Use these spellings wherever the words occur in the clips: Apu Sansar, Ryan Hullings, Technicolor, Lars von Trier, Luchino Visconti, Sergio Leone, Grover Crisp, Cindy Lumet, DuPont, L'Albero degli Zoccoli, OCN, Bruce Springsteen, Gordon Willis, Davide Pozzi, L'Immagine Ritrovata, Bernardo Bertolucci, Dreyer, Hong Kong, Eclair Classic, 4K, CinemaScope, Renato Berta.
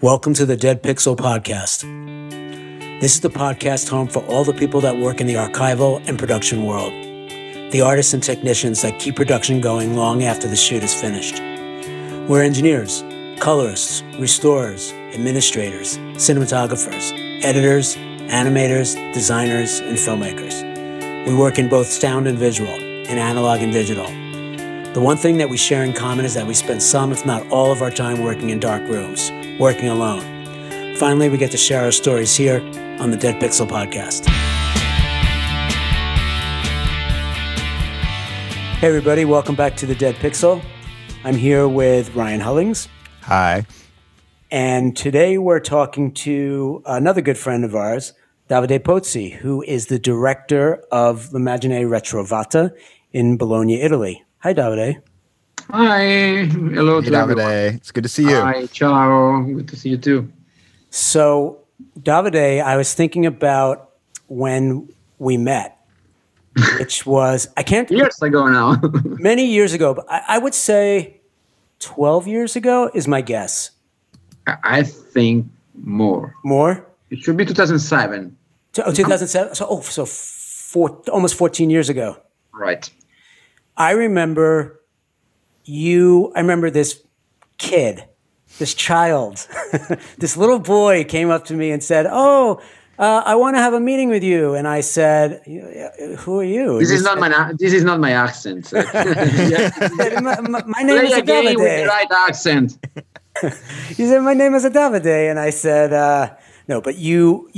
Welcome to the Dead Pixel Podcast. This is the podcast home for all the people that work in the archival and production world, the artists and technicians that keep production going long after the shoot is finished. We're engineers, colorists, restorers, administrators, cinematographers, editors, animators, designers, and filmmakers. We work in both sound and visual, and analog and digital. The one thing that we share in common is that we spend some, if not all, of our time working in dark rooms, working alone. Finally, we get to share our stories here on the Dead Pixel Podcast. Hey everybody, welcome back to the Dead Pixel. I'm here with Ryan Hullings. Hi. And today we're talking to another good friend of ours, Davide Pozzi, who is the director of L'Immagine Ritrovata in Bologna, Italy. Hi, Davide. Hi, hello to Davide. Everyone. It's good to see you. Hi, ciao. Good to see you too. So, Davide, I was thinking about when we met, which was years ago now. Many years ago, but I would say 12 years ago is my guess. I think more. More? It should be 2007. 2007. So almost 14 years ago. Right. I remember this kid, this child, this little boy came up to me and said, I want to have a meeting with you. And I said, who are you? This is not my accent. My name is Davide. With the right accent. He said, my name is Davide. And I said, no, but you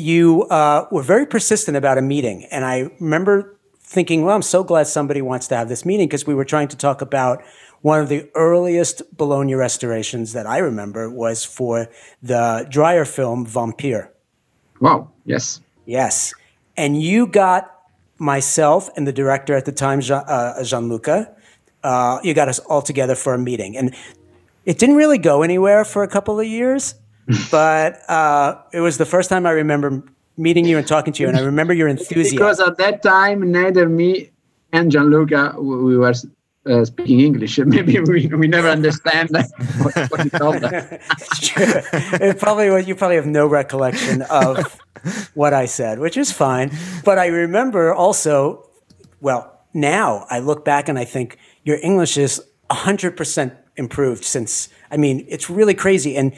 were very persistent about a meeting. And I remember thinking, well, I'm so glad somebody wants to have this meeting, because we were trying to talk about one of the earliest Bologna restorations that I remember was for the Dreyer film Vampyr. Wow, yes. Yes. And you got myself and the director at the time, Gianluca, you got us all together for a meeting. And it didn't really go anywhere for a couple of years, but it was the first time I remember meeting you and talking to you, and I remember your enthusiasm. Because at that time, neither me and Gianluca, we were speaking English. Maybe we never understand what he told us. Sure. You probably have no recollection of what I said, which is fine. But I remember also, well, now I look back and I think your English is 100% improved since, I mean, it's really crazy. And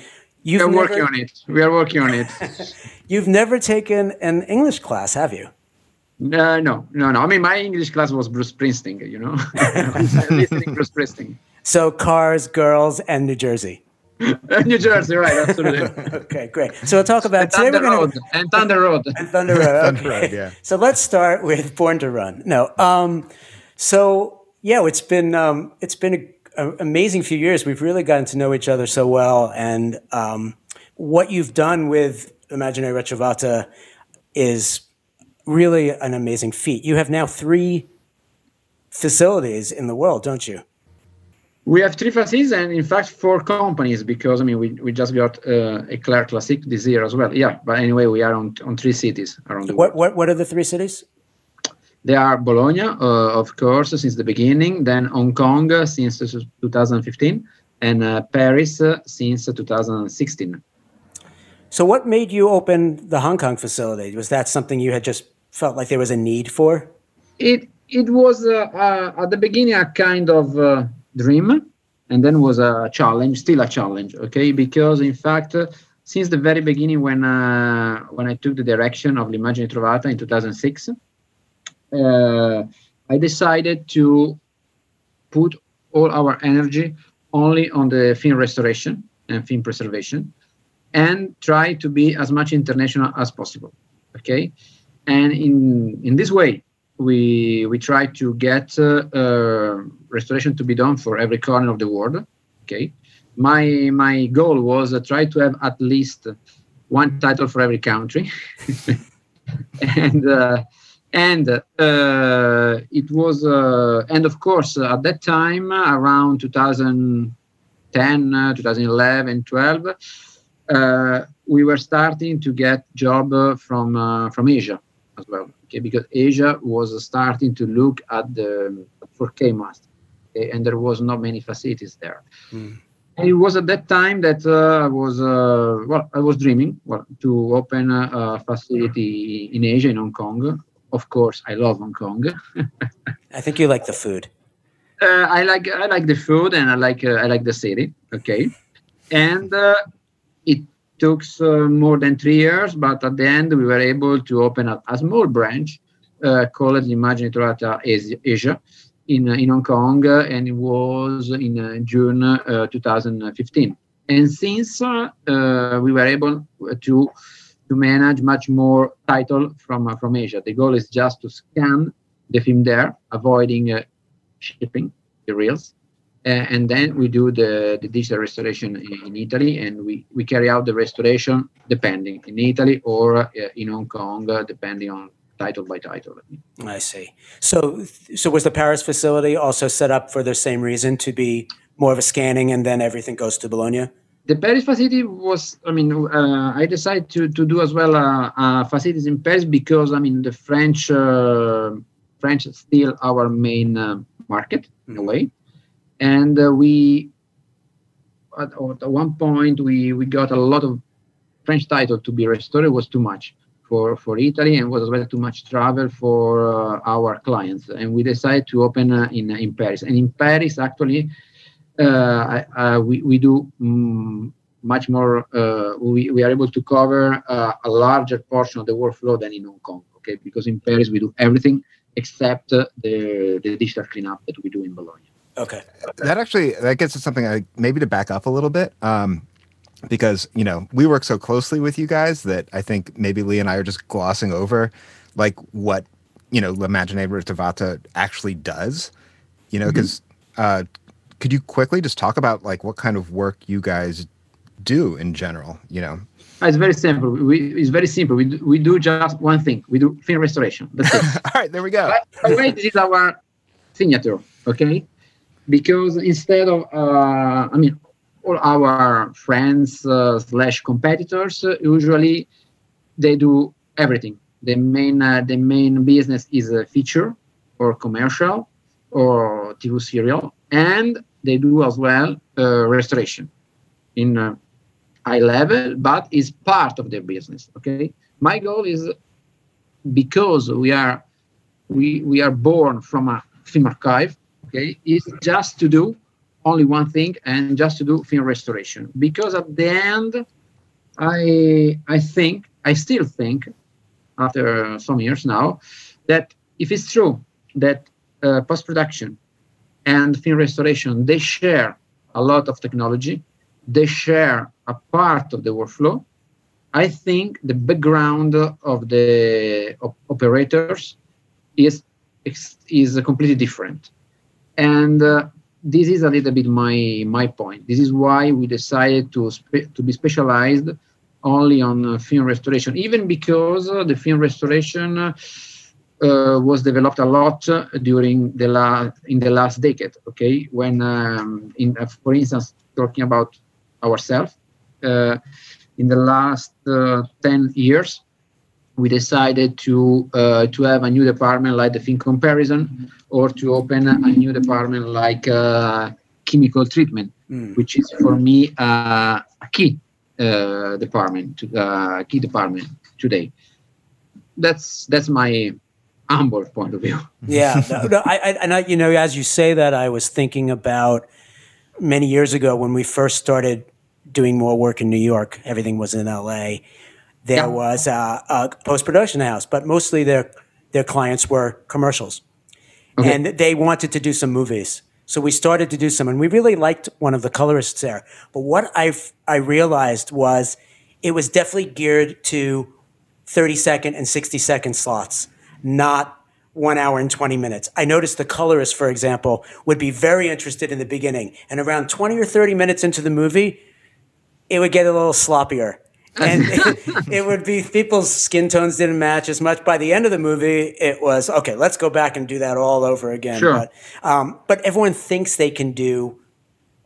We are working on it. You've never taken an English class, have you? No. I mean, my English class was Bruce Springsteen, you know? Listening Bruce Springsteen. So cars, girls, and New Jersey. New Jersey, right, absolutely. Okay, great. So we'll talk about... Thunder Road. Okay. Road, yeah. So let's start with Born to Run. No. It's been an amazing few years. We've really gotten to know each other so well, and what you've done with L'Immagine Ritrovata is really an amazing feat. You have now 3 facilities in the world, don't you? We have 3 facilities, and in fact 4 companies, because I mean we just got Eclair Classic this year as well. Yeah, but anyway, we are on 3 cities around the world. What are the 3 cities? They are Bologna, of course, since the beginning, then Hong Kong since 2015, and Paris since 2016. So what made you open the Hong Kong facility? Was that something you had just felt like there was a need for? It was, at the beginning, a kind of dream, and then was a challenge, still a challenge, okay? Because, in fact, since the very beginning, when I took the direction of L'Immagine Ritrovata in 2006, I decided to put all our energy only on the film restoration and film preservation, and try to be as much international as possible. Okay, and in this way, we try to get restoration to be done for every corner of the world. Okay, my goal was try to have at least one title for every country, and. It was, and of course, at that time, around 2010, 2011, 12, we were starting to get job from Asia as well. Okay, because Asia was starting to look at the 4K master, okay, and there was not many facilities there. Mm. And it was at that time that I was dreaming to open a facility in Asia, in Hong Kong. Of course, I love Hong Kong. I think you like the food. I like the food, and I like the city. Okay, and it took more than 3 years, but at the end we were able to open up a small branch called L'Immagine Ritrovata Asia in Hong Kong, and it was in June 2015. And since we were able to manage much more title from Asia. The goal is just to scan the film there, avoiding shipping the reels, and then we do the digital restoration in Italy, and we carry out the restoration depending in Italy or in Hong Kong, depending on title by title. I see. So was the Paris facility also set up for the same reason, to be more of a scanning and then everything goes to Bologna? The Paris facility was, I decided to do as well facilities in Paris because, the French is still our main market in a way. And at one point, we got a lot of French title to be restored. It was too much for Italy, and was as well too much travel for our clients. And we decided to open in Paris. And in Paris, actually, we do much more. We are able to cover a larger portion of the workflow than in Hong Kong. Okay, because in Paris we do everything except the digital cleanup that we do in Bologna. Okay, that gets to something. Maybe to back up a little bit, because we work so closely with you guys that I think maybe Lee and I are just glossing over like what L'Immagine Ritrovata actually does. Because. Mm-hmm. Could you quickly just talk about like what kind of work you guys do in general? It's very simple. It's very simple. We do just one thing. We do film restoration. That's it. All right, there we go. By the way, this is our signature, okay? Because instead of all our friends / competitors, usually they do everything. The main business is a feature or commercial or TV serial, and they do as well restoration in high level, but is part of their business. Okay, my goal is, because we are born from a film archive. Okay, is just to do only one thing and just to do film restoration. Because at the end, I still think after some years now that if it's true that post production and film restoration, they share a lot of technology. They share a part of the workflow. I think the background of the operators is completely different. And this is a little bit my point. This is why we decided to be specialized only on film restoration, even because the film restoration was developed a lot during in the last decade. Okay, when for instance, talking about ourselves, in the last 10 years, we decided to have a new department like the film comparison, or to open a new department like chemical treatment, which is for me a key department, today. That's my humble point of view. Yeah, as you say that, I was thinking about many years ago when we first started doing more work in New York. Everything was in L.A. There was a post-production house, but mostly their clients were commercials. Okay. And they wanted to do some movies. So we started to do some, and we really liked one of the colorists there. But what I realized was it was definitely geared to 30-second and 60-second slots, not 1 hour and 20 minutes. I noticed the colorist, for example, would be very interested in the beginning. And around 20 or 30 minutes into the movie, it would get a little sloppier. And it would be people's skin tones didn't match as much. By the end of the movie, it was, okay, let's go back and do that all over again. Sure. But everyone thinks they can do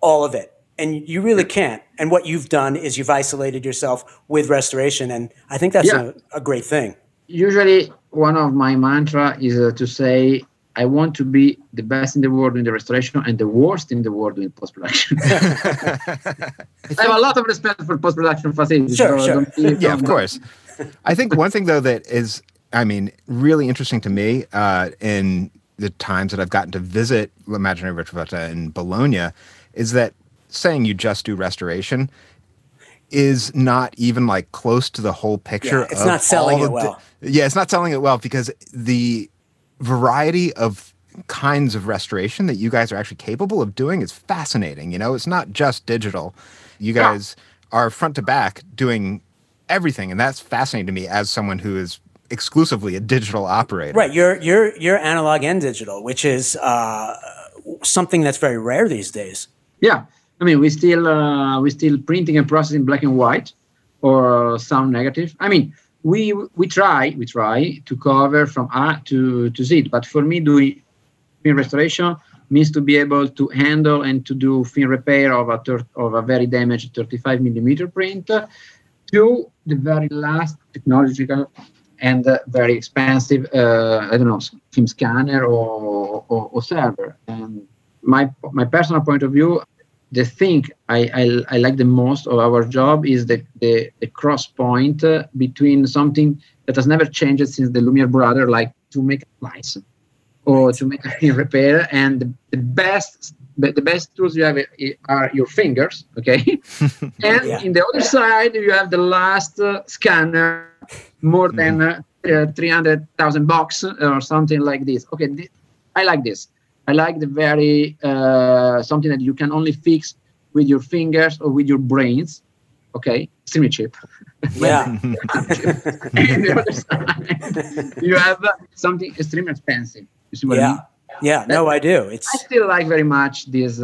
all of it, and you really can't. And what you've done is you've isolated yourself with restoration, and I think that's a great thing. Usually, one of my mantra is to say, I want to be the best in the world in the restoration and the worst in the world in post-production. I have a lot of respect for post-production facilities. Sure, so sure. Yeah, of course. I think one thing, though, that is, I mean, really interesting to me in the times that I've gotten to visit L'Immagine Ritrovata in Bologna is that saying you just do restoration is not even like close to the whole picture. Yeah, it's not selling it well. Yeah, it's not selling it well because the variety of kinds of restoration that you guys are actually capable of doing is fascinating. You know, it's not just digital. You guys are front to back doing everything, and that's fascinating to me as someone who is exclusively a digital operator. Right, you're analog and digital, which is something that's very rare these days. Yeah. I mean, we still printing and processing black and white or sound negative. I mean, we try to cover from A to Z. But for me, doing film restoration means to be able to handle and to do film repair of a very damaged 35 millimeter print to the very last technological and very expensive film scanner or server. And my personal point of view. The thing I like the most of our job is the cross point between something that has never changed since the Lumiere brother, like to make a license or to make a repair, and the best tools you have are your fingers, okay? And in the other side, you have the last scanner, more than 300,000 bucks or something like this. Okay, I like this. I like the very something that you can only fix with your fingers or with your brains. Okay, extremely cheap. Yeah. You have something extremely expensive. You see what I mean? Yeah. No, I do. I still like very much this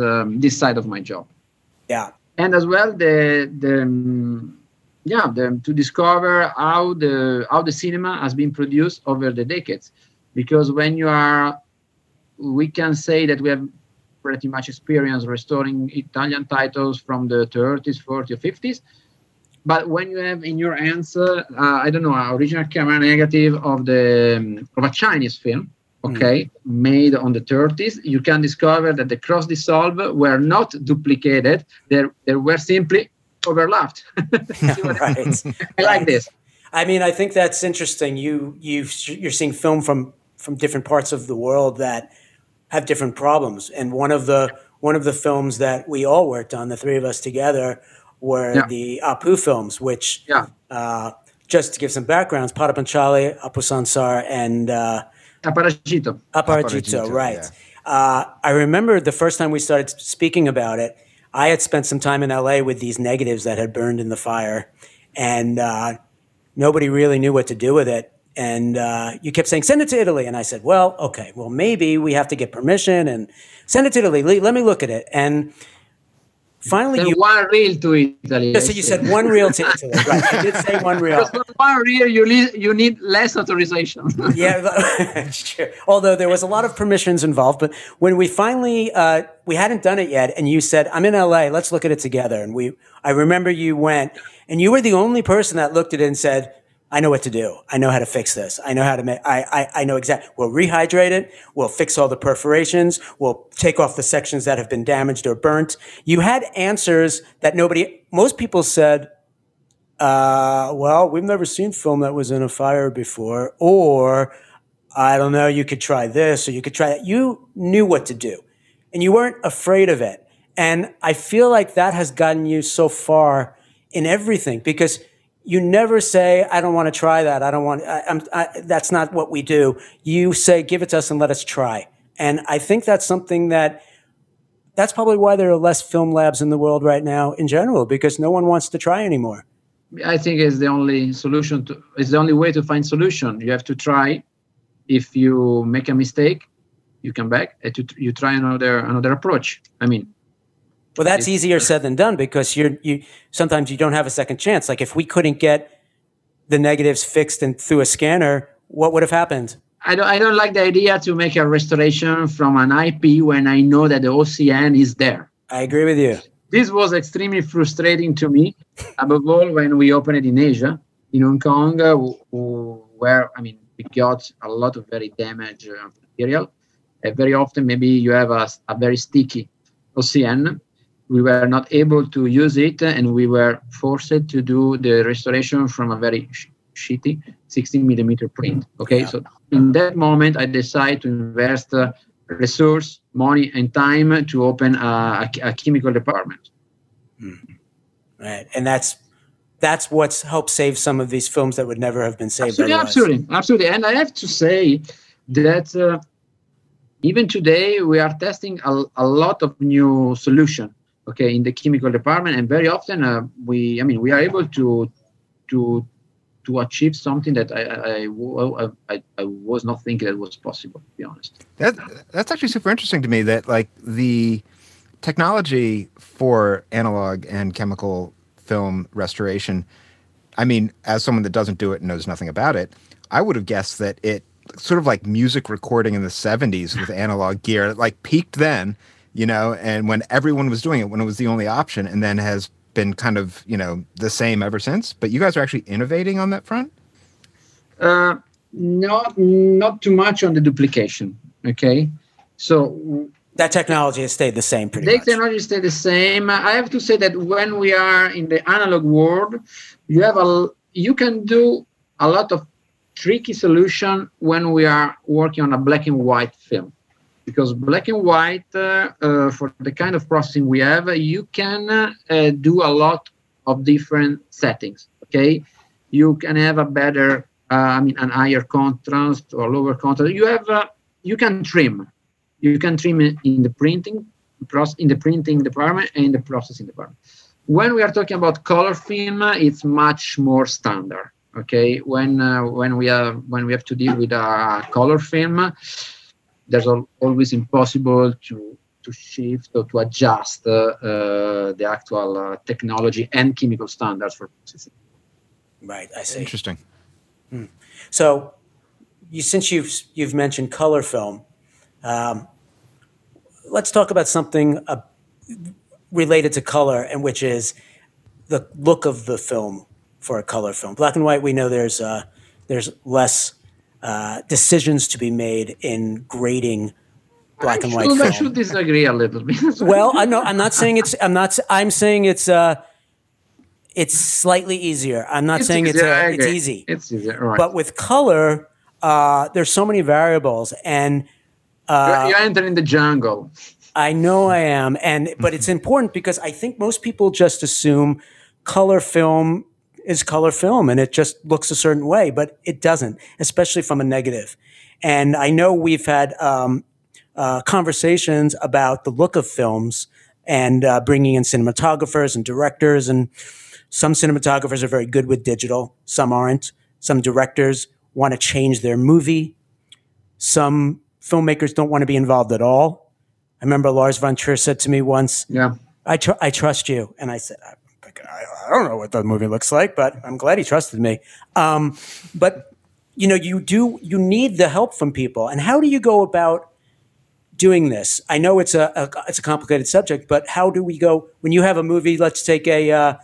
side of my job. Yeah. And as well to discover how the cinema has been produced over the decades, because we can say that we have pretty much experience restoring Italian titles from the 30s, 40s, 50s. But when you have in your hands, an original camera negative of a Chinese film, made on the 30s, you can discover that the cross dissolve were not duplicated. They were simply overlapped. Right. I like this. I mean, I think that's interesting. You're seeing film from different parts of the world that have different problems. And one of the films that we all worked on, the three of us together, were the Apu films, which, just to give some backgrounds, Pather Panchali, Apu Sansar, and Aparajito. Aparajito, right. Yeah. I remember the first time we started speaking about it, I had spent some time in LA with these negatives that had burned in the fire, and nobody really knew what to do with it. And you kept saying, send it to Italy. And I said, well, okay, well, maybe we have to get permission and send it to Italy. Let me look at it. And finally, you... One reel to Italy. So you said one reel to Italy. Right, I did say one reel. Because for one reel, you need less authorization. Yeah, sure. Although there was a lot of permissions involved. But when we finally, we hadn't done it yet. And you said, I'm in LA, let's look at it together. And I remember you went, and you were the only person that looked at it and said, I know what to do. I know how to fix this. I know how to make, I know exactly. We'll rehydrate it. We'll fix all the perforations. We'll take off the sections that have been damaged or burnt. You had answers that most people said, well, we've never seen film that was in a fire before, or I don't know, you could try this or you could try that. You knew what to do and you weren't afraid of it. And I feel like that has gotten you so far in everything, because you never say, I don't want to try that. That's not what we do. You say, give it to us and let us try. And I think that's something that's probably why there are less film labs in the world right now in general, because no one wants to try anymore. I think it's the only solution. It's the only way to find solution. You have to try. If you make a mistake, you come back and you try another approach. I mean, well, that's easier said than done, because sometimes you don't have a second chance. Like if we couldn't get the negatives fixed and through a scanner, what would have happened? I don't like the idea to make a restoration from an IP when I know that the OCN is there. I agree with you. This was extremely frustrating to me, above all when we opened it in Asia, in Hong Kong, where we got a lot of very damaged material. very often maybe you have a very sticky OCN. We were not able to use it, and we were forced to do the restoration from a very shitty 16 millimeter print. Okay, yeah. So in that moment, I decided to invest resource, money, and time to open a chemical department. Mm. Right, and that's what's helped save some of these films that would never have been saved. Absolutely, absolutely, absolutely. And I have to say that even today we are testing a lot of new solutions. Okay, in the chemical department, and very often we are able to achieve something that I was not thinking that was possible, to be honest. That's actually super interesting to me, that like the technology for analog and chemical film restoration, I mean, as someone that doesn't do it and knows nothing about it, I would have guessed that it sort of like music recording in the 70s with analog gear, it like peaked then, you know, and when everyone was doing it, when it was the only option, and then has been kind of, you know, the same ever since. But you guys are actually innovating on that front? Not too much on the duplication, okay? So that technology has stayed the same pretty much. The technology stayed the same. I have to say that when we are in the analog world, you can do a lot of tricky solution when we are working on a black and white film. Because black and white, for the kind of processing we have, you can do a lot of different settings, okay? You can have a better, an higher contrast or lower contrast. You can trim. You can trim in the printing process, in the printing department, and in the processing department. When we are talking about color film, it's much more standard, okay? When we have to deal with a color film, there's always impossible to shift or to adjust the actual technology and chemical standards for processing. Right, I see. Interesting. Hmm. So, since you've mentioned color film, let's talk about something related to color, and which is the look of the film for a color film. Black and white, we know there's less decisions to be made in grading black and white film. I should disagree a little bit. Well, I'm saying it's slightly easier. It's easy. It's easier, right. But with color, there's so many variables, and you're entering the jungle. I know I am, but it's important because I think most people just assume color film is color film and it just looks a certain way, but it doesn't, especially from a negative. And I know we've had conversations about the look of films and bringing in cinematographers and directors, and some cinematographers are very good with digital, some aren't. Some directors want to change their movie. Some filmmakers don't want to be involved at all. I remember Lars von Trier said to me once, "Yeah, I trust you." And I said, I don't know what the movie looks like, but I'm glad he trusted me. But you know, you need the help from people. And how do you go about doing this? I know it's a complicated subject, but how do we go when you have a movie? Let's take The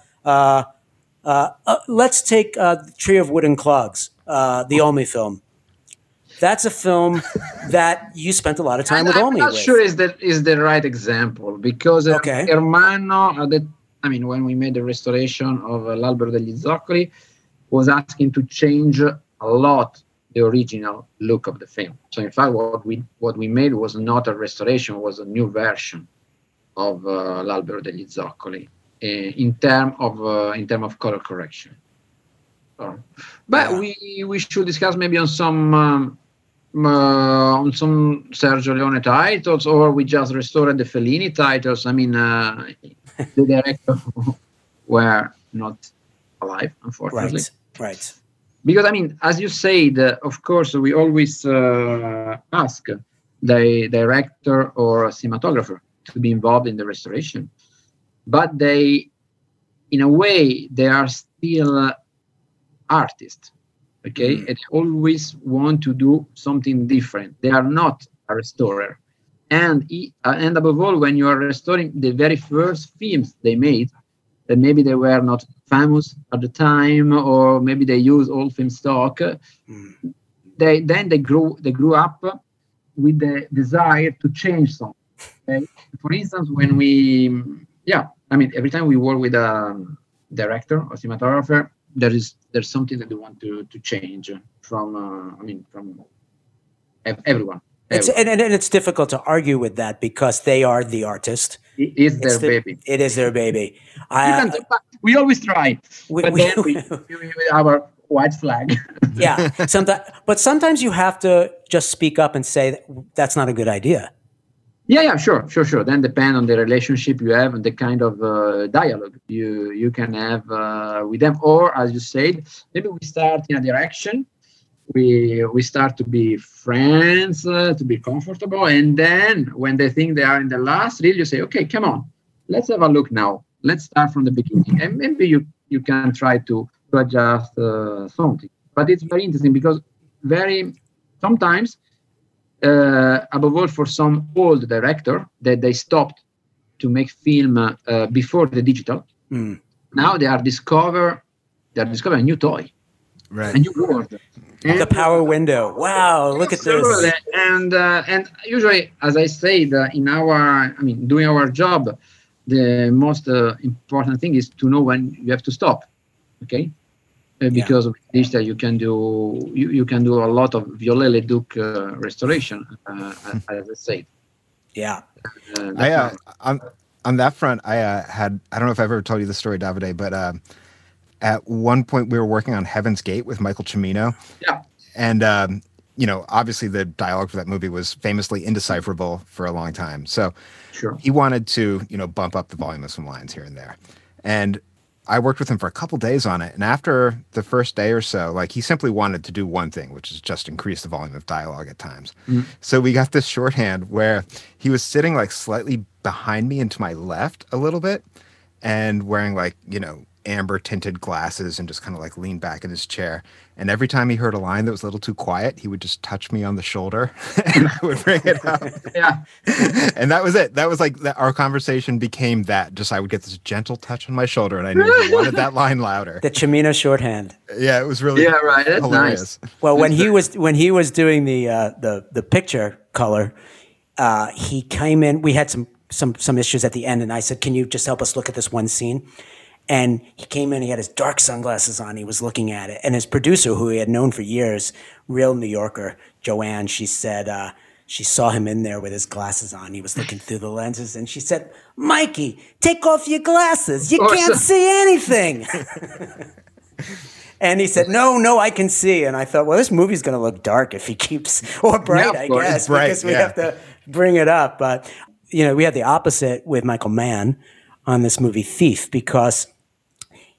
Tree of Wooden Clogs, the Olmi film. That's a film that you spent a lot of time with Olmi. I'm not sure is the right example, because Hermano when we made the restoration of L'Albero degli Zoccoli, was asking to change a lot the original look of the film. So in fact, what we made was not a restoration, it was a new version of L'Albero degli Zoccoli in term of color correction. But we should discuss maybe on some Sergio Leone titles, or we just restored the Fellini titles. The director were not alive, unfortunately. Right. Because, as you said, of course, we always ask the director or a cinematographer to be involved in the restoration. But in a way, they are still artists, okay? Mm-hmm. And they always want to do something different. They are not a restorer. And above all, when you are restoring the very first films they made, that maybe they were not famous at the time, or maybe they used old film stock, they grew up with the desire to change something. For instance, when we, every time we work with a director or cinematographer, there's something that we want to change from, from everyone. It's, and it's difficult to argue with that because they are the artist. It is their baby. It is their baby. We always try. We have our white flag. Yeah. Sometimes you have to just speak up and say, that's not a good idea. Yeah, sure. Then depend on the relationship you have and the kind of dialogue you can have with them. Or, as you said, maybe we start in a direction. We start to be friends, to be comfortable, and then when they think they are in the last reel, you say, okay, come on, let's have a look now. Let's start from the beginning, and maybe you can try to adjust something. But it's very interesting because sometimes, above all for some old director, that they stopped to make film before the digital. Mm. Now they are discovering a new toy. Right. A new world. The power window. Wow, look at this. And usually, as I said, doing our job, the most important thing is to know when you have to stop. Okay? Because of digital, you can do a lot of Viollet-le-Duc restoration, as I said. Yeah. On that front, I don't know if I've ever told you the story, Davide, but at one point, we were working on Heaven's Gate with Michael Cimino. Yeah. And, obviously the dialogue for that movie was famously indecipherable for a long time. So he wanted to, bump up the volume of some lines here and there. And I worked with him for a couple days on it. And after the first day or so, he simply wanted to do one thing, which is just increase the volume of dialogue at times. Mm-hmm. So we got this shorthand where he was sitting slightly behind me and to my left a little bit and wearing amber tinted glasses and just kind of leaned back in his chair. And every time he heard a line that was a little too quiet, he would just touch me on the shoulder and I would bring it up. Yeah. And that was it. That was our conversation became that. Just I would get this gentle touch on my shoulder and I knew he wanted that line louder. The Cimino shorthand. Yeah, it was really that's hilarious. Nice. Well, when he was doing the picture color, he came in, we had some issues at the end and I said, "Can you just help us look at this one scene?" And he came in, he had his dark sunglasses on, he was looking at it. And his producer, who he had known for years, real New Yorker, Joanne, she said she saw him in there with his glasses on. He was looking through the lenses and she said, "Mikey, take off your glasses. You can't see anything." And he said, no, I can see. And I thought, well, this movie's going to look dark if he keeps, or bright, I guess, because we have to bring it up. But, we had the opposite with Michael Mann on this movie Thief because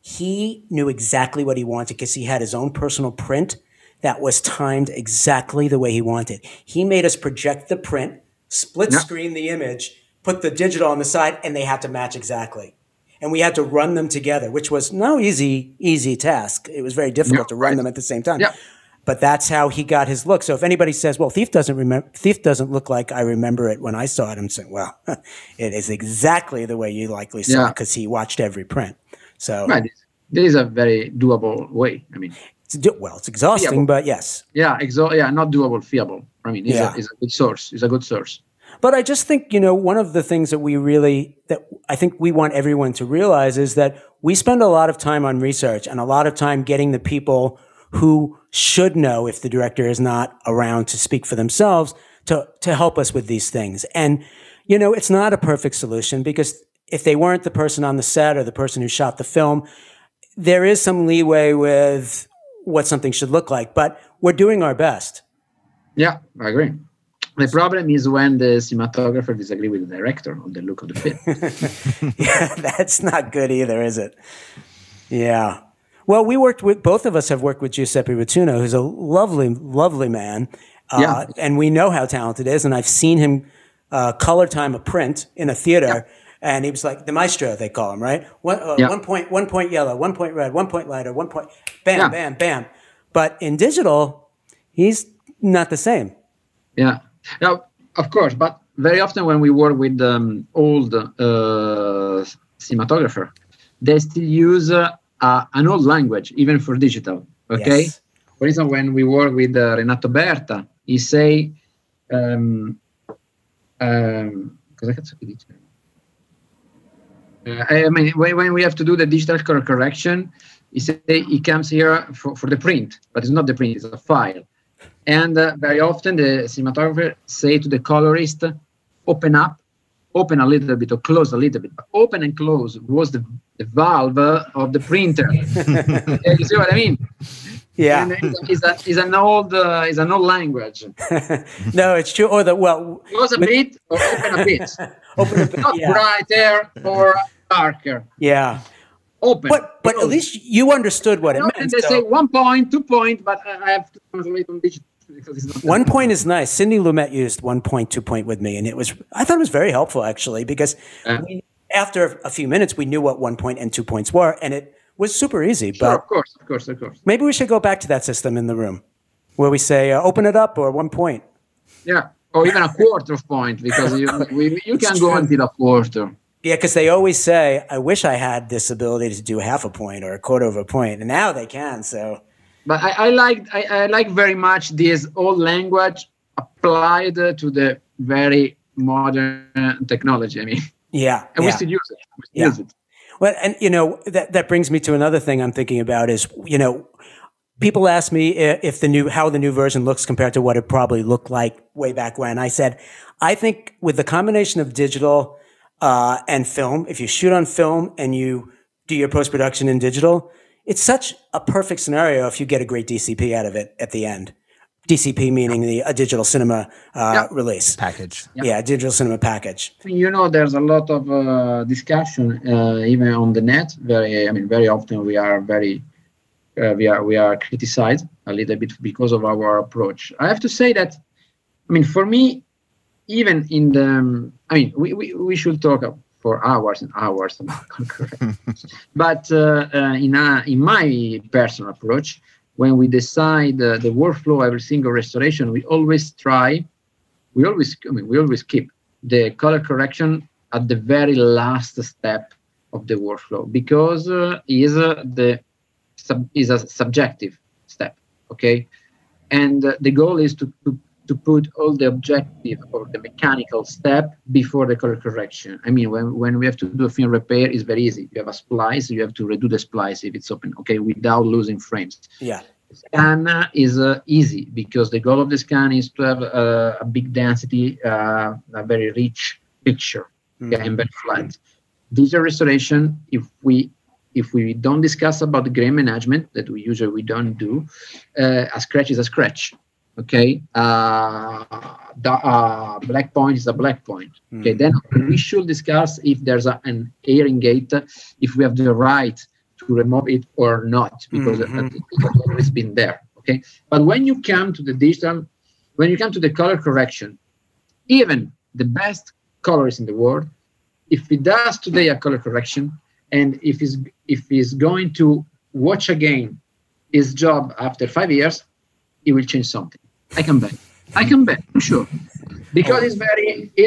he knew exactly what he wanted because he had his own personal print that was timed exactly the way he wanted. He made us project the print, split screen the image, put the digital on the side, and they had to match exactly. And we had to run them together, which was no easy task. It was very difficult to run them at the same time. Yeah. But that's how he got his look. So if anybody says, well, Thief doesn't look like I remember it when I saw it, I'm saying, well, it is exactly the way you likely saw it because he watched every print. So this is a very doable way. It's exhausting, but yes. Yeah, not doable, feasible. It's a good source. It's a good source. But I just think, one of the things that I think we want everyone to realize is that we spend a lot of time on research and a lot of time getting the people who should know if the director is not around to speak for themselves to help us with these things. And, it's not a perfect solution because if they weren't the person on the set or the person who shot the film, there is some leeway with what something should look like, but we're doing our best. Yeah, I agree. The problem is when the cinematographer disagrees with the director on the look of the film. Yeah, that's not good either, is it? Yeah. Well, both of us have worked with Giuseppe Rotunno, who's a lovely, lovely man. And we know how talented he is. And I've seen him color time a print in a theater. Yeah. And he was like the maestro, they call him, right? One point yellow, 1 point red, 1 point lighter, 1 point, bam, bam, bam. But in digital, he's not the same. Yeah. Now, of course, but very often when we work with old cinematographer, they still use an old language, even for digital, okay? Yes. For instance, when we work with Renato Berta, he say, Cosa cazzo che dice? I mean, when we have to do the digital color correction, he say he comes here for the print, but it's not the print; it's a file. And very often the cinematographer say to the colorist, "Open up, open a little bit, or close a little bit." But open and close was the valve of the printer. You see what I mean? Yeah, it's an old language. No, it's true. Or the well, close a bit or open a bit. Open a bit, not yeah. Brighter or darker. Yeah. Open. But at least you understood what it meant. They say 1 point, 2 point, but I have to translate on digital because it's not 1 point is nice. Cindy Lumet used 1 point, 2 point with me, and it was I thought it was very helpful actually because after a few minutes we knew what 1 point and 2 points were, and it was super easy. Sure, but of course. Maybe we should go back to that system in the room, where we say open it up or 1 point. Yeah, or even a quarter of point because you can go until a quarter. Yeah, because they always say, I wish I had this ability to do half a point or a quarter of a point, and now they can, so. But I like very much this old language applied to the very modern technology, I mean. Yeah. And we still use it. We still use it. Well, and, you know, that brings me to another thing I'm thinking about is, you know, people ask me if how the new version looks compared to what it probably looked like way back when. I said, I think with the combination of digital and film, if you shoot on film and you do your post-production in digital, it's such a perfect scenario if you get a great DCP out of it at the end. DCP meaning a digital cinema release. Package. Yep. Yeah, a digital cinema package. You know, there's a lot of discussion even on the net. Very often we are criticized a little bit because of our approach. I have to say that, I mean, for me, even in the, I mean, we should talk for hours and hours about correct. But in my personal approach, when we decide the workflow, every single restoration, we always keep the color correction at the very last step of the workflow because is a subjective step, okay? And the goal is to put all the objective or the mechanical step before the color correction. I mean, when we have to do a film repair, it's very easy. You have a splice, you have to redo the splice if it's open, okay, without losing frames. Yeah. Scan is easy because the goal of the scan is to have a big density, a very rich picture, okay, and very flat. Digital restoration, if we don't discuss about the grain management that we usually don't do, a scratch is a scratch. Okay, the black point is a black point. Okay, then we should discuss if there's an airing gate, if we have the right to remove it or not, because it's always been there. Okay, but when you come to the digital, when you come to the color correction, even the best colorist in the world, if he does today a color correction, and if he's going to watch again his job after 5 years, he will change something. I can bet, I'm sure. Because it's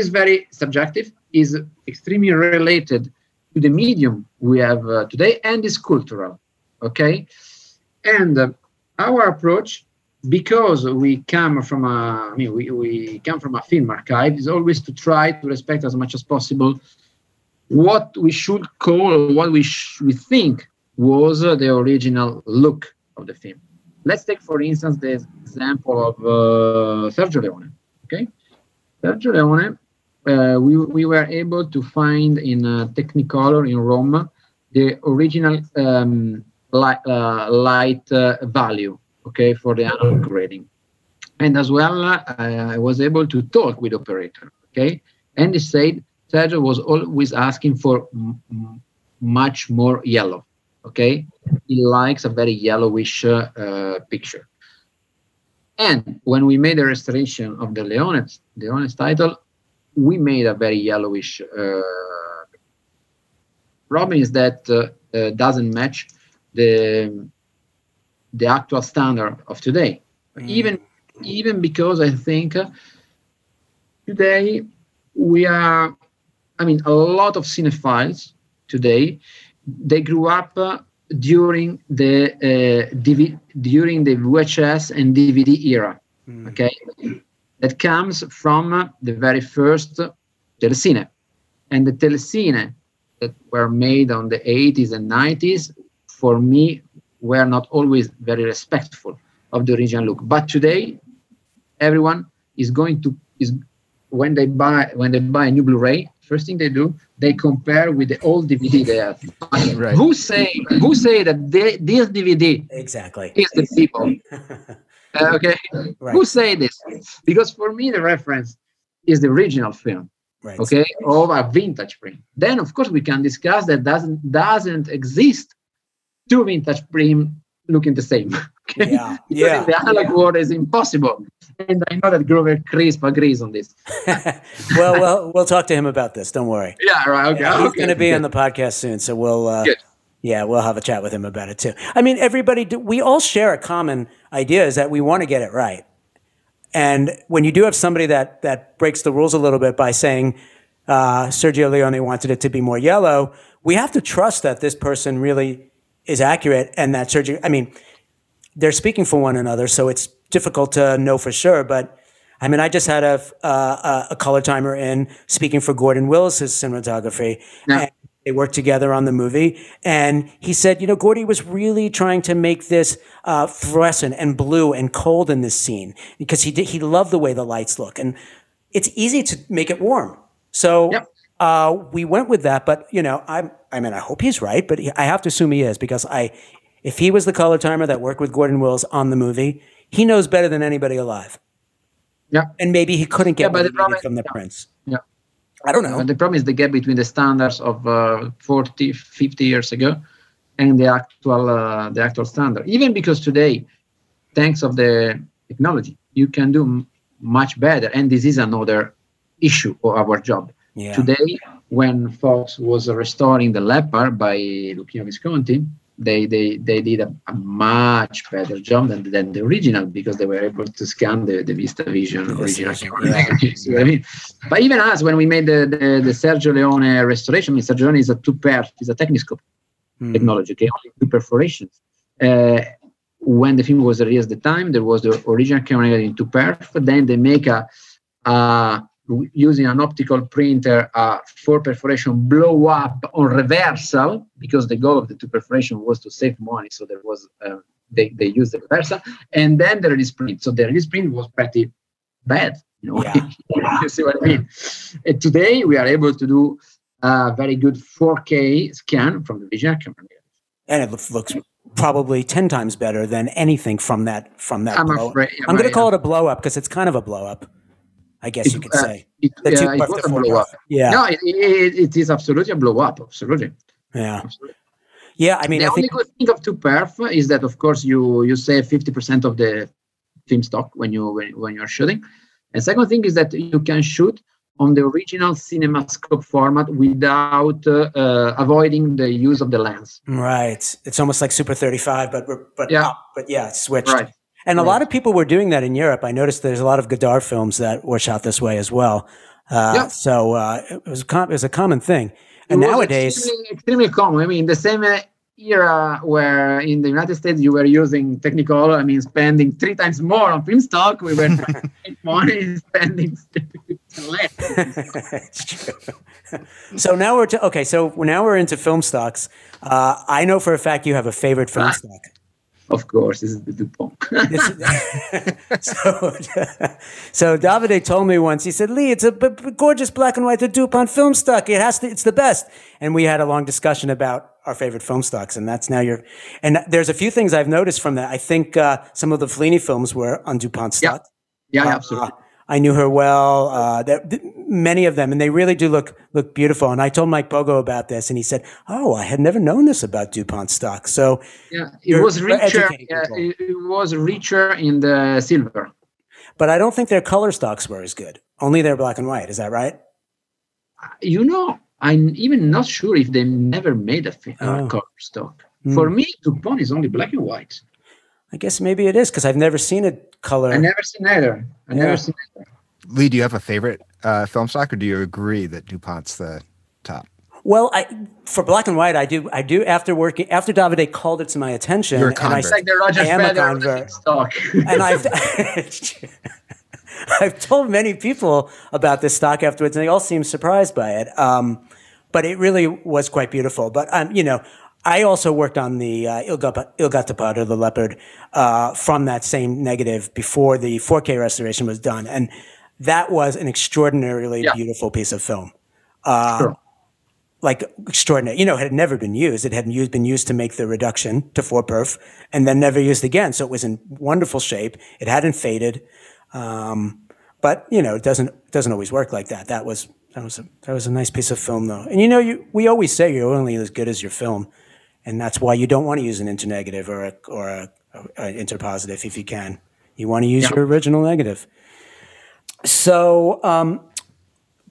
very subjective, is extremely related to the medium we have today, and is cultural, okay? And our approach, because we come from a film archive, is always to try to respect as much as possible what we should call, what we think was the original look of the film. Let's take, for instance, the example of Sergio Leone. Okay, Sergio Leone. We were able to find in Technicolor in Rome the original light value. Okay, for the analog grading, and as well, I was able to talk with operator. Okay, and he said Sergio was always asking for much more yellow. Okay, he likes a very yellowish picture. And when we made the restoration of the Leone's title, we made a very yellowish problem is that doesn't match the actual standard of today. Even because I think today we are, I mean, a lot of cinephiles today, they grew up during the during the VHS and DVD era. Okay, that comes from the very first telescene. And the telescene that were made on the 80s and 90s, for me, were not always very respectful of the original look. But today, everyone is going to, when they buy a new Blu-ray, first thing they do, they compare with the old DVD they have. Right. Who say that this DVD exactly is the people? Okay, right. Who say this? Because for me, the reference is the original film, right. Okay, or a vintage print. Then, of course, we can discuss that doesn't exist two vintage print looking the same. Okay? Yeah, yeah. The analog world is impossible, and I know that Grover Crisp agrees on this. well, we'll talk to him about this. Don't worry. Yeah, right. Okay, yeah, he's going to be on the podcast soon, so we'll. Good. Yeah, we'll have a chat with him about it too. I mean, we all share a common idea is that we want to get it right. And when you do have somebody that breaks the rules a little bit by saying Sergio Leone wanted it to be more yellow, we have to trust that this person really is accurate and that Sergio, I mean, they're speaking for one another, so it's difficult to know for sure. But I mean, I just had a color timer in speaking for Gordon Willis's cinematography. Yeah. And they worked together on the movie, and he said, you know, Gordy was really trying to make this fluorescent and blue and cold in this scene because he loved the way the lights look, and it's easy to make it warm. So yep. We went with that, but, you know, I mean, I hope he's right, but I have to assume he is because if he was the color timer that worked with Gordon Willis on the movie, he knows better than anybody alive. Yeah, and maybe he couldn't get what he needed from the prints. Yeah. I don't know. The problem is the gap between the standards of 40, 50 years ago and the actual standard. Even because today, thanks of the technology, you can do much better. And this is another issue of our job. Yeah. Today, when Fox was restoring the Leopard by Luchino Visconti, they did a much better job than the original because they were able to scan the VistaVision original camera. You know what I mean? But even us, when we made the Sergio Leone restoration, I mean, Sergio Leone is a two-part, it's a Techniscope technology, okay, only two perforations. When the film was released at the time, there was the original camera in two parts, but then they make using an optical printer, four perforation blow up on reversal because the goal of the two perforation was to save money. So there was they used the reversal, and then the release print. So the release print was pretty bad, you know. Yeah. You see what I mean? And today we are able to do a very good 4K scan from the original camera, and it looks probably 10 times better than anything from that. I'm going to call it a blow up because it's kind of a blow up. I guess you could say. It was a blow up. Yeah. No, it is absolutely a blow up. Absolutely. Yeah. Absolutely. Yeah. I mean, the only good thing of two perf is that, of course, you save 50% of the film stock when you're shooting. And second thing is that you can shoot on the original CinemaScope format without avoiding the use of the lens. Right. It's almost like Super 35, but yeah, it's switched. Right. And a lot of people were doing that in Europe. I noticed there's a lot of Godard films that were shot this way as well. So it was a common thing. And nowadays... Extremely common. I mean, the same era where in the United States you were using Technicolor, I mean, spending 3 times more on film stock, we were trying to make money spending less. It's true. So now we're into film stocks. I know for a fact you have a favorite film stock. Of course, this is the DuPont. So Davide told me once, he said, Lee, it's a gorgeous black and white, the DuPont film stock. It's the best. And we had a long discussion about our favorite film stocks. And that's now and there's a few things I've noticed from that. I think some of the Fellini films were on DuPont stock. Yeah, absolutely. I knew her well, many of them, and they really do look beautiful. And I told Mike Bogo about this, and he said, oh, I had never known this about DuPont stock. So yeah, it was richer in the silver. But I don't think their color stocks were as good. Only their black and white. Is that right? You know, I'm even not sure if they never made a color stock. Mm. For me, DuPont is only black and white. I guess maybe it is because I've never seen a color. I've never seen either. Lee, do you have a favorite film stock, or do you agree that DuPont's the top? Well, for black and white, I do. After Davide called it to my attention, and I am a convert. And I've told many people about this stock afterwards, and they all seem surprised by it. But it really was quite beautiful. But, you know, I also worked on the Il Gattapard, or The Leopard, from that same negative before the 4K restoration was done. And that was an extraordinarily beautiful piece of film. Sure. Like extraordinary, you know, it had never been used. It had been used to make the reduction to 4perf and then never used again. So it was in wonderful shape. It hadn't faded. But you know, it doesn't always work like that. That was a nice piece of film though. And you know, we always say you're only as good as your film. And that's why you don't want to use an internegative or an interpositive if you can. You want to use your original negative. So,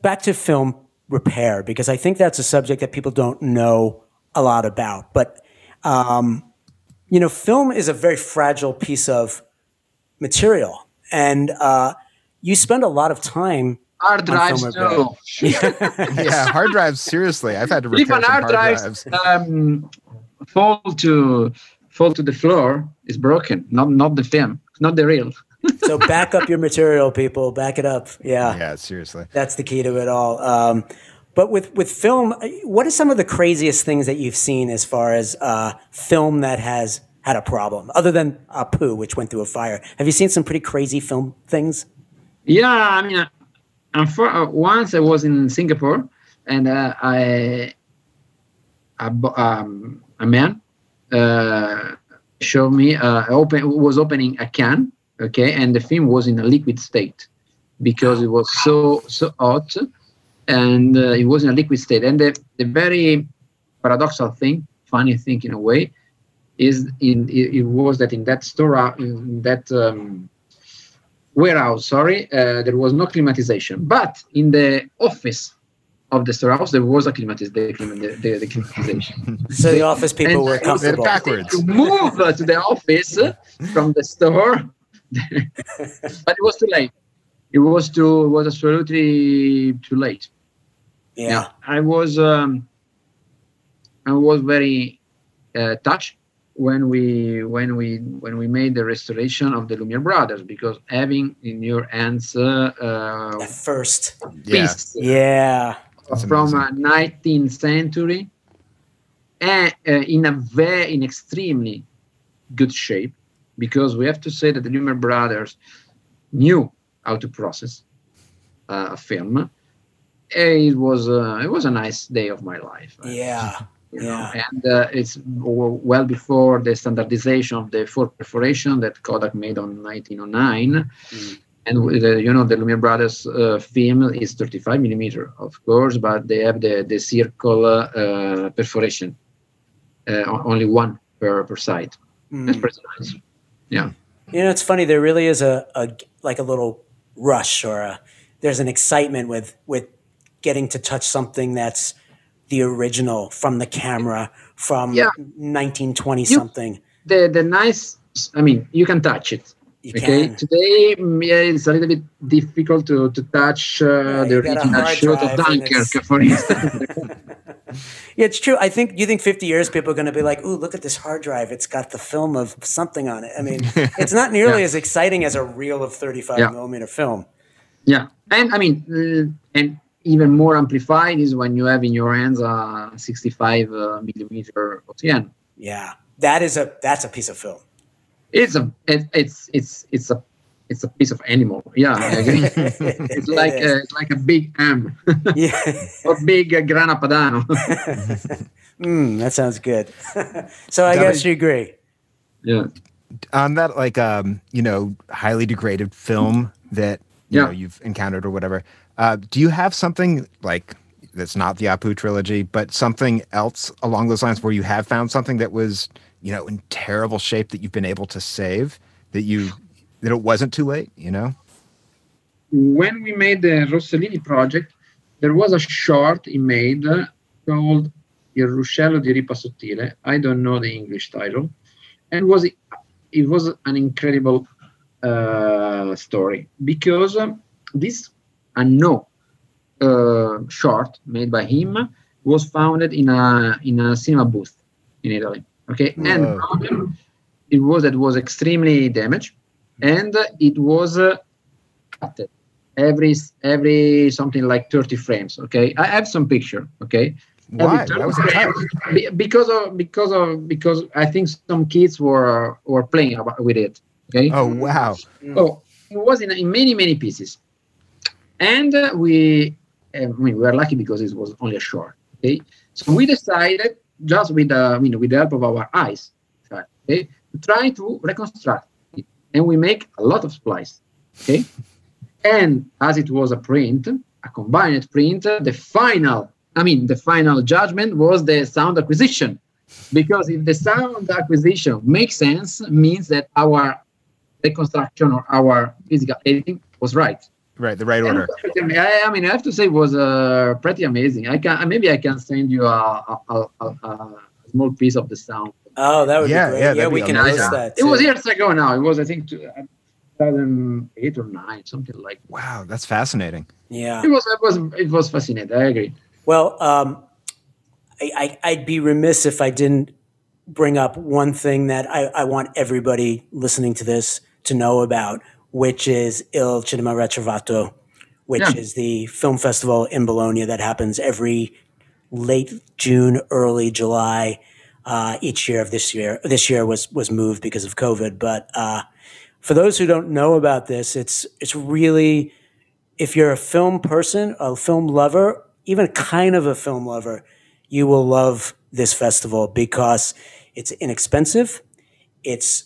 back to film repair, because I think that's a subject that people don't know a lot about. But, you know, film is a very fragile piece of material. And you spend a lot of time hard drives too. Yeah, hard drives, seriously. I've had to repair some hard drives. Fall to the floor is broken, not the film, not the reel. So back up your material, people. Back it up. Yeah. Yeah, seriously. That's the key to it all. But with film, what are some of the craziest things that you've seen as far as film that has had a problem? Other than Apu, which went through a fire. Have you seen some pretty crazy film things? Yeah, I mean, once I was in Singapore, and a man showed me, was opening a can. Okay, and the film was in a liquid state because it was so hot, and it was in a liquid state. And the very paradoxical thing, funny thing in a way, was that in that store, in that warehouse, there was no climatization. But in the office of the storehouse, there was a the climatization. So the office people were comfortable. To move to the office from the store. But it was too late. It was absolutely too late. Yeah, I was very touched when we made the restoration of the Lumiere brothers, because having in your hands the first piece, from 19th century, and in extremely good shape. Because we have to say that the Lumiere brothers knew how to process a film. It was a nice day of my life. You know? And it's well before the standardization of the 4 perforation that Kodak made on 1909. Mm. And you know, the Lumiere brothers film is 35 millimeter, of course, but they have the circular perforation, only one per side. Mm. That's pretty nice. Yeah. You know, it's funny. There really is a little rush, or there's an excitement with getting to touch something that's the original from the camera from 1920 something. The nice. I mean, you can touch it. You can. Today, it's a little bit difficult to touch the original shot of Dunkirk, for instance. Yeah, it's true. You think 50 years people are going to be like, ooh, look at this hard drive. It's got the film of something on it. I mean, it's not nearly as exciting as a reel of 35 millimeter film. Yeah. And I mean, and even more amplified is when you have in your hands a 65 millimeter OCN. Yeah. That's a piece of film. It's a piece of animal. Yeah, I agree. it's like a big ham. Or big grana padano. That sounds good. So I guess you agree. Yeah. On that, like, you know, highly degraded film that you know you've encountered or whatever. Do you have something like that's not the Apu trilogy, but something else along those lines where you have found something that was, you know, in terrible shape that you've been able to save, that it wasn't too late, you know? When we made the Rossellini project, there was a short he made called Il Ruscello di Ripa Sottile. I don't know the English title. And it was an incredible story, because this unknown short made by him was founded in a cinema booth in Italy. Okay, and the problem it was extremely damaged, and it was cut every something like 30 frames. Okay, I have some picture. Okay. Why? Because I think some kids were playing with it. Okay. Oh wow! So it was in many pieces, and we were lucky because it was only a short. Okay, so we decided just with the help of our eyes, okay, to try to reconstruct it, and we make a lot of splice. Okay, and as it was a print, a combined print, the final judgment was the sound acquisition, because if the sound acquisition makes sense, means that our reconstruction or our physical editing was right. Right, the right order. I have to say it was pretty amazing. Maybe I can send you a small piece of the sound. Oh, that would be great. Yeah, we can post that. It was years ago now. It was, I think, 2008 or 2009, something like that. Wow, that's fascinating. Yeah, it was fascinating. I agree. Well, I'd be remiss if I didn't bring up one thing that I want everybody listening to this to know about, which is Il Cinema Ritrovato, which is the film festival in Bologna that happens every late June, early July each year of this year. This year was moved because of COVID. But for those who don't know about this, it's really, if you're a film person, a film lover, even kind of a film lover, you will love this festival because it's inexpensive. It's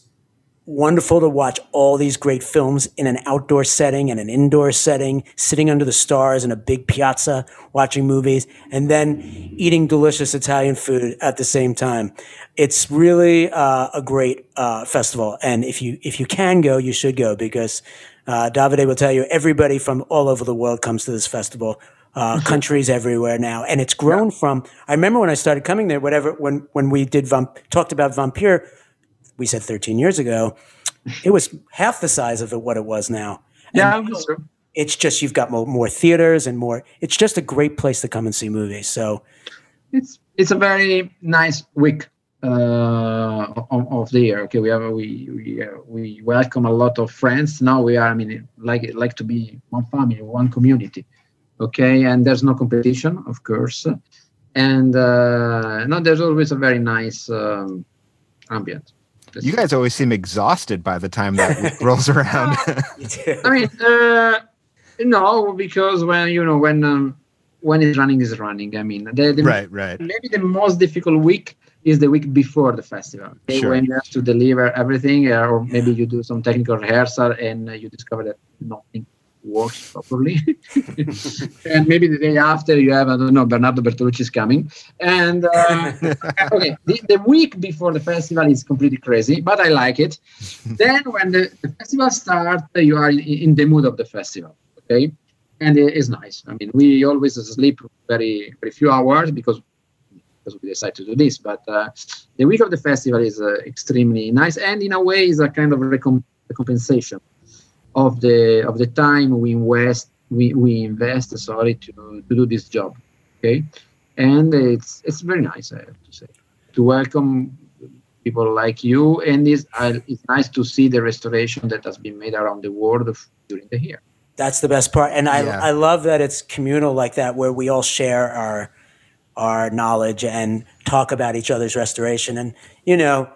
wonderful to watch all these great films in an outdoor setting and an indoor setting, sitting under the stars in a big piazza, watching movies, and then eating delicious Italian food at the same time. It's really a great festival. And if you can go, you should go, because Davide will tell you everybody from all over the world comes to this festival. Countries everywhere now, and it's grown from. I remember when I started coming there. When we did talked about Vampyr, we said 13 years ago, it was half the size of what it was now. And it's just you've got more theaters and more. It's just a great place to come and see movies. So it's a very nice week of the year. Okay, we welcome a lot of friends. Now we are. I mean, like to be one family, one community. Okay, and there's no competition, of course, and there's always a very nice ambient. You guys always seem exhausted by the time that week rolls around. I mean, no, because when it's running is running. I mean, right. Maybe the most difficult week is the week before the festival, okay? Sure. When you have to deliver everything, or maybe you do some technical rehearsal and you discover that nothing works properly. And maybe the day after you have, I don't know, Bernardo Bertolucci is coming. And okay, the week before the festival is completely crazy, but I like it. Then when the festival starts, you are in the mood of the festival, okay? And it is nice. I mean, we always sleep very few hours because we decide to do this, but the week of the festival is extremely nice, and in a way is a kind of compensation of the time we invest to do this job, okay? And it's very nice, I have to say, to welcome people like you, and it's nice to see the restoration that has been made around the world during the year. That's the best part, and I love that it's communal like that, where we all share our knowledge and talk about each other's restoration, and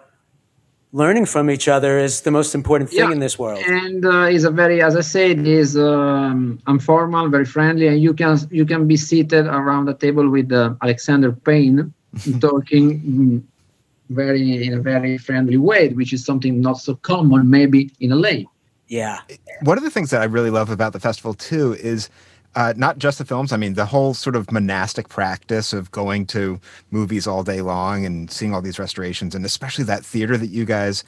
learning from each other is the most important thing in this world, and is a very, as I said, is informal, very friendly, and you can be seated around the table with Alexander Payne, talking in a very friendly way, which is something not so common maybe in LA. Yeah, one of the things that I really love about the festival too is. Not just the films. I mean, the whole sort of monastic practice of going to movies all day long and seeing all these restorations, and especially that theater that you guys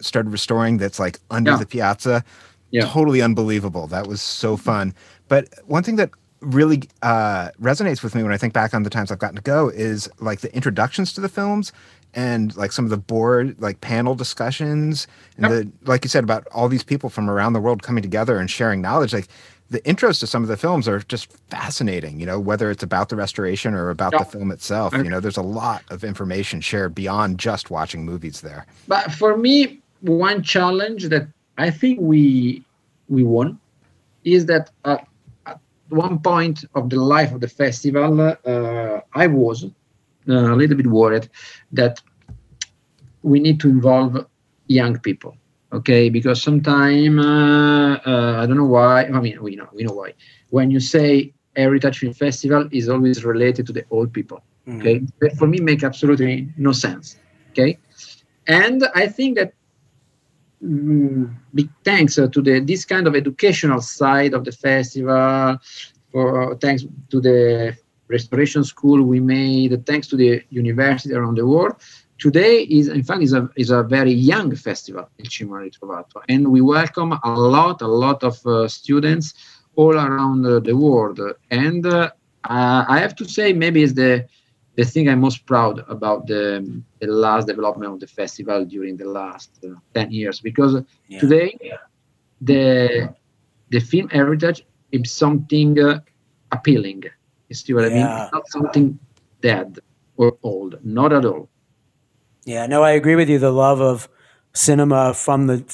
started restoring that's like under the piazza. Yeah. Totally unbelievable. That was so fun. But one thing that really resonates with me when I think back on the times I've gotten to go is like the introductions to the films and like some of the board, like panel discussions, and like you said, about all these people from around the world coming together and sharing knowledge. Like, the intros to some of the films are just fascinating, whether it's about the restoration or about the film itself. There's a lot of information shared beyond just watching movies there. But for me, one challenge that I think we won is that at one point of the life of the festival, I was a little bit worried that we need to involve young people, okay? Because sometimes, I don't know why, I mean, we know why. When you say Heritage Film Festival is always related to the old people, okay? That for me make absolutely no sense, okay? And I think that big thanks to this kind of educational side of the festival, or thanks to the restoration school we made, thanks to the university around the world, today is, in fact, is a very young festival, Il Cinema Ritrovato, and we welcome a lot of students all around the world. And I have to say, maybe it's the thing I'm most proud about the last development of the festival during the last 10 years, because today the film heritage is something appealing. You see what I mean? It's not something dead or old, not at all. Yeah, no, I agree with you. The love of cinema from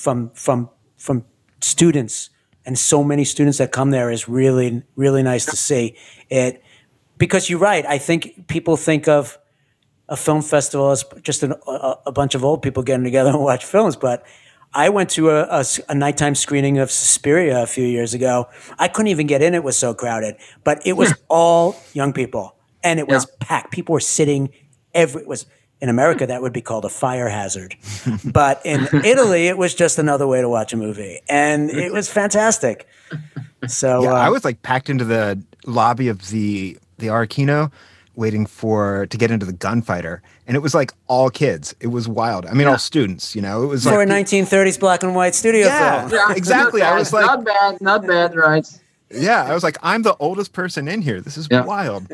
students, and so many students that come there, is really, really nice to see it. Because you're right. I think people think of a film festival as just a bunch of old people getting together and watch films. But I went to a nighttime screening of Suspiria a few years ago. I couldn't even get in. It was so crowded. But it was all young people, and it was packed. People were sitting it was. In America, that would be called a fire hazard. But in Italy, it was just another way to watch a movie. And it was fantastic. So I was like packed into the lobby of the Arlecchino waiting to get into the Gunfighter. And it was like all kids. It was wild. I mean, all students, you know. It was for a 1930s black and white studio film. Yeah, exactly. I was like, not bad, right? Yeah, I was like, I'm the oldest person in here. This is wild.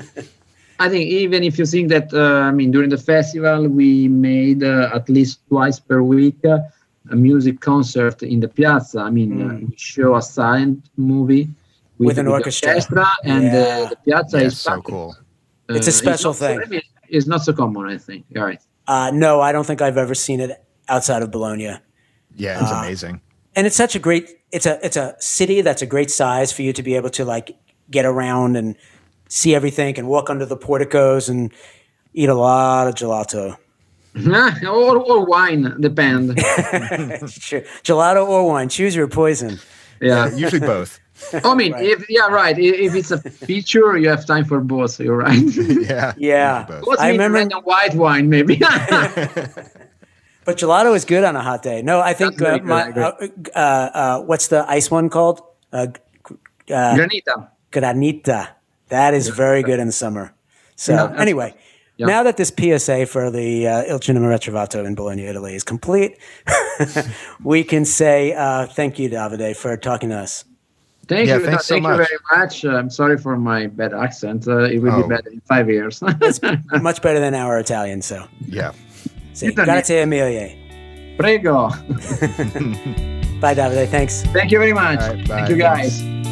I think even if you think that, I mean, during the festival, we made at least twice per week a music concert in the piazza. I mean, we show a silent movie with an orchestra and the piazza is so cool. It's a special thing. I mean, it's not so common, I think. All right. No, I don't think I've ever seen it outside of Bologna. Yeah, it's amazing. And it's such a great, it's a city that's a great size for you to be able to like get around and see everything and walk under the porticos and eat a lot of gelato. or wine, depend. Sure. Gelato or wine. Choose your poison. Yeah, usually both. I mean, right. If it's a feature, you have time for both. You're right. Yeah. Both. I remember a white wine, maybe. But gelato is good on a hot day. No, I think what's the ice one called? Granita. That is very good in the summer. So anyway, now that this PSA for the Il Cinema Ritrovato in Bologna, Italy is complete, we can say thank you, Davide, for talking to us. Thank you very much. I'm sorry for my bad accent. It will be better in 5 years. It's much better than our Italian, so. Yeah. Sì, grazie mille. Prego. Bye, Davide. Thanks. Thank you very much. Right, thank you, guys.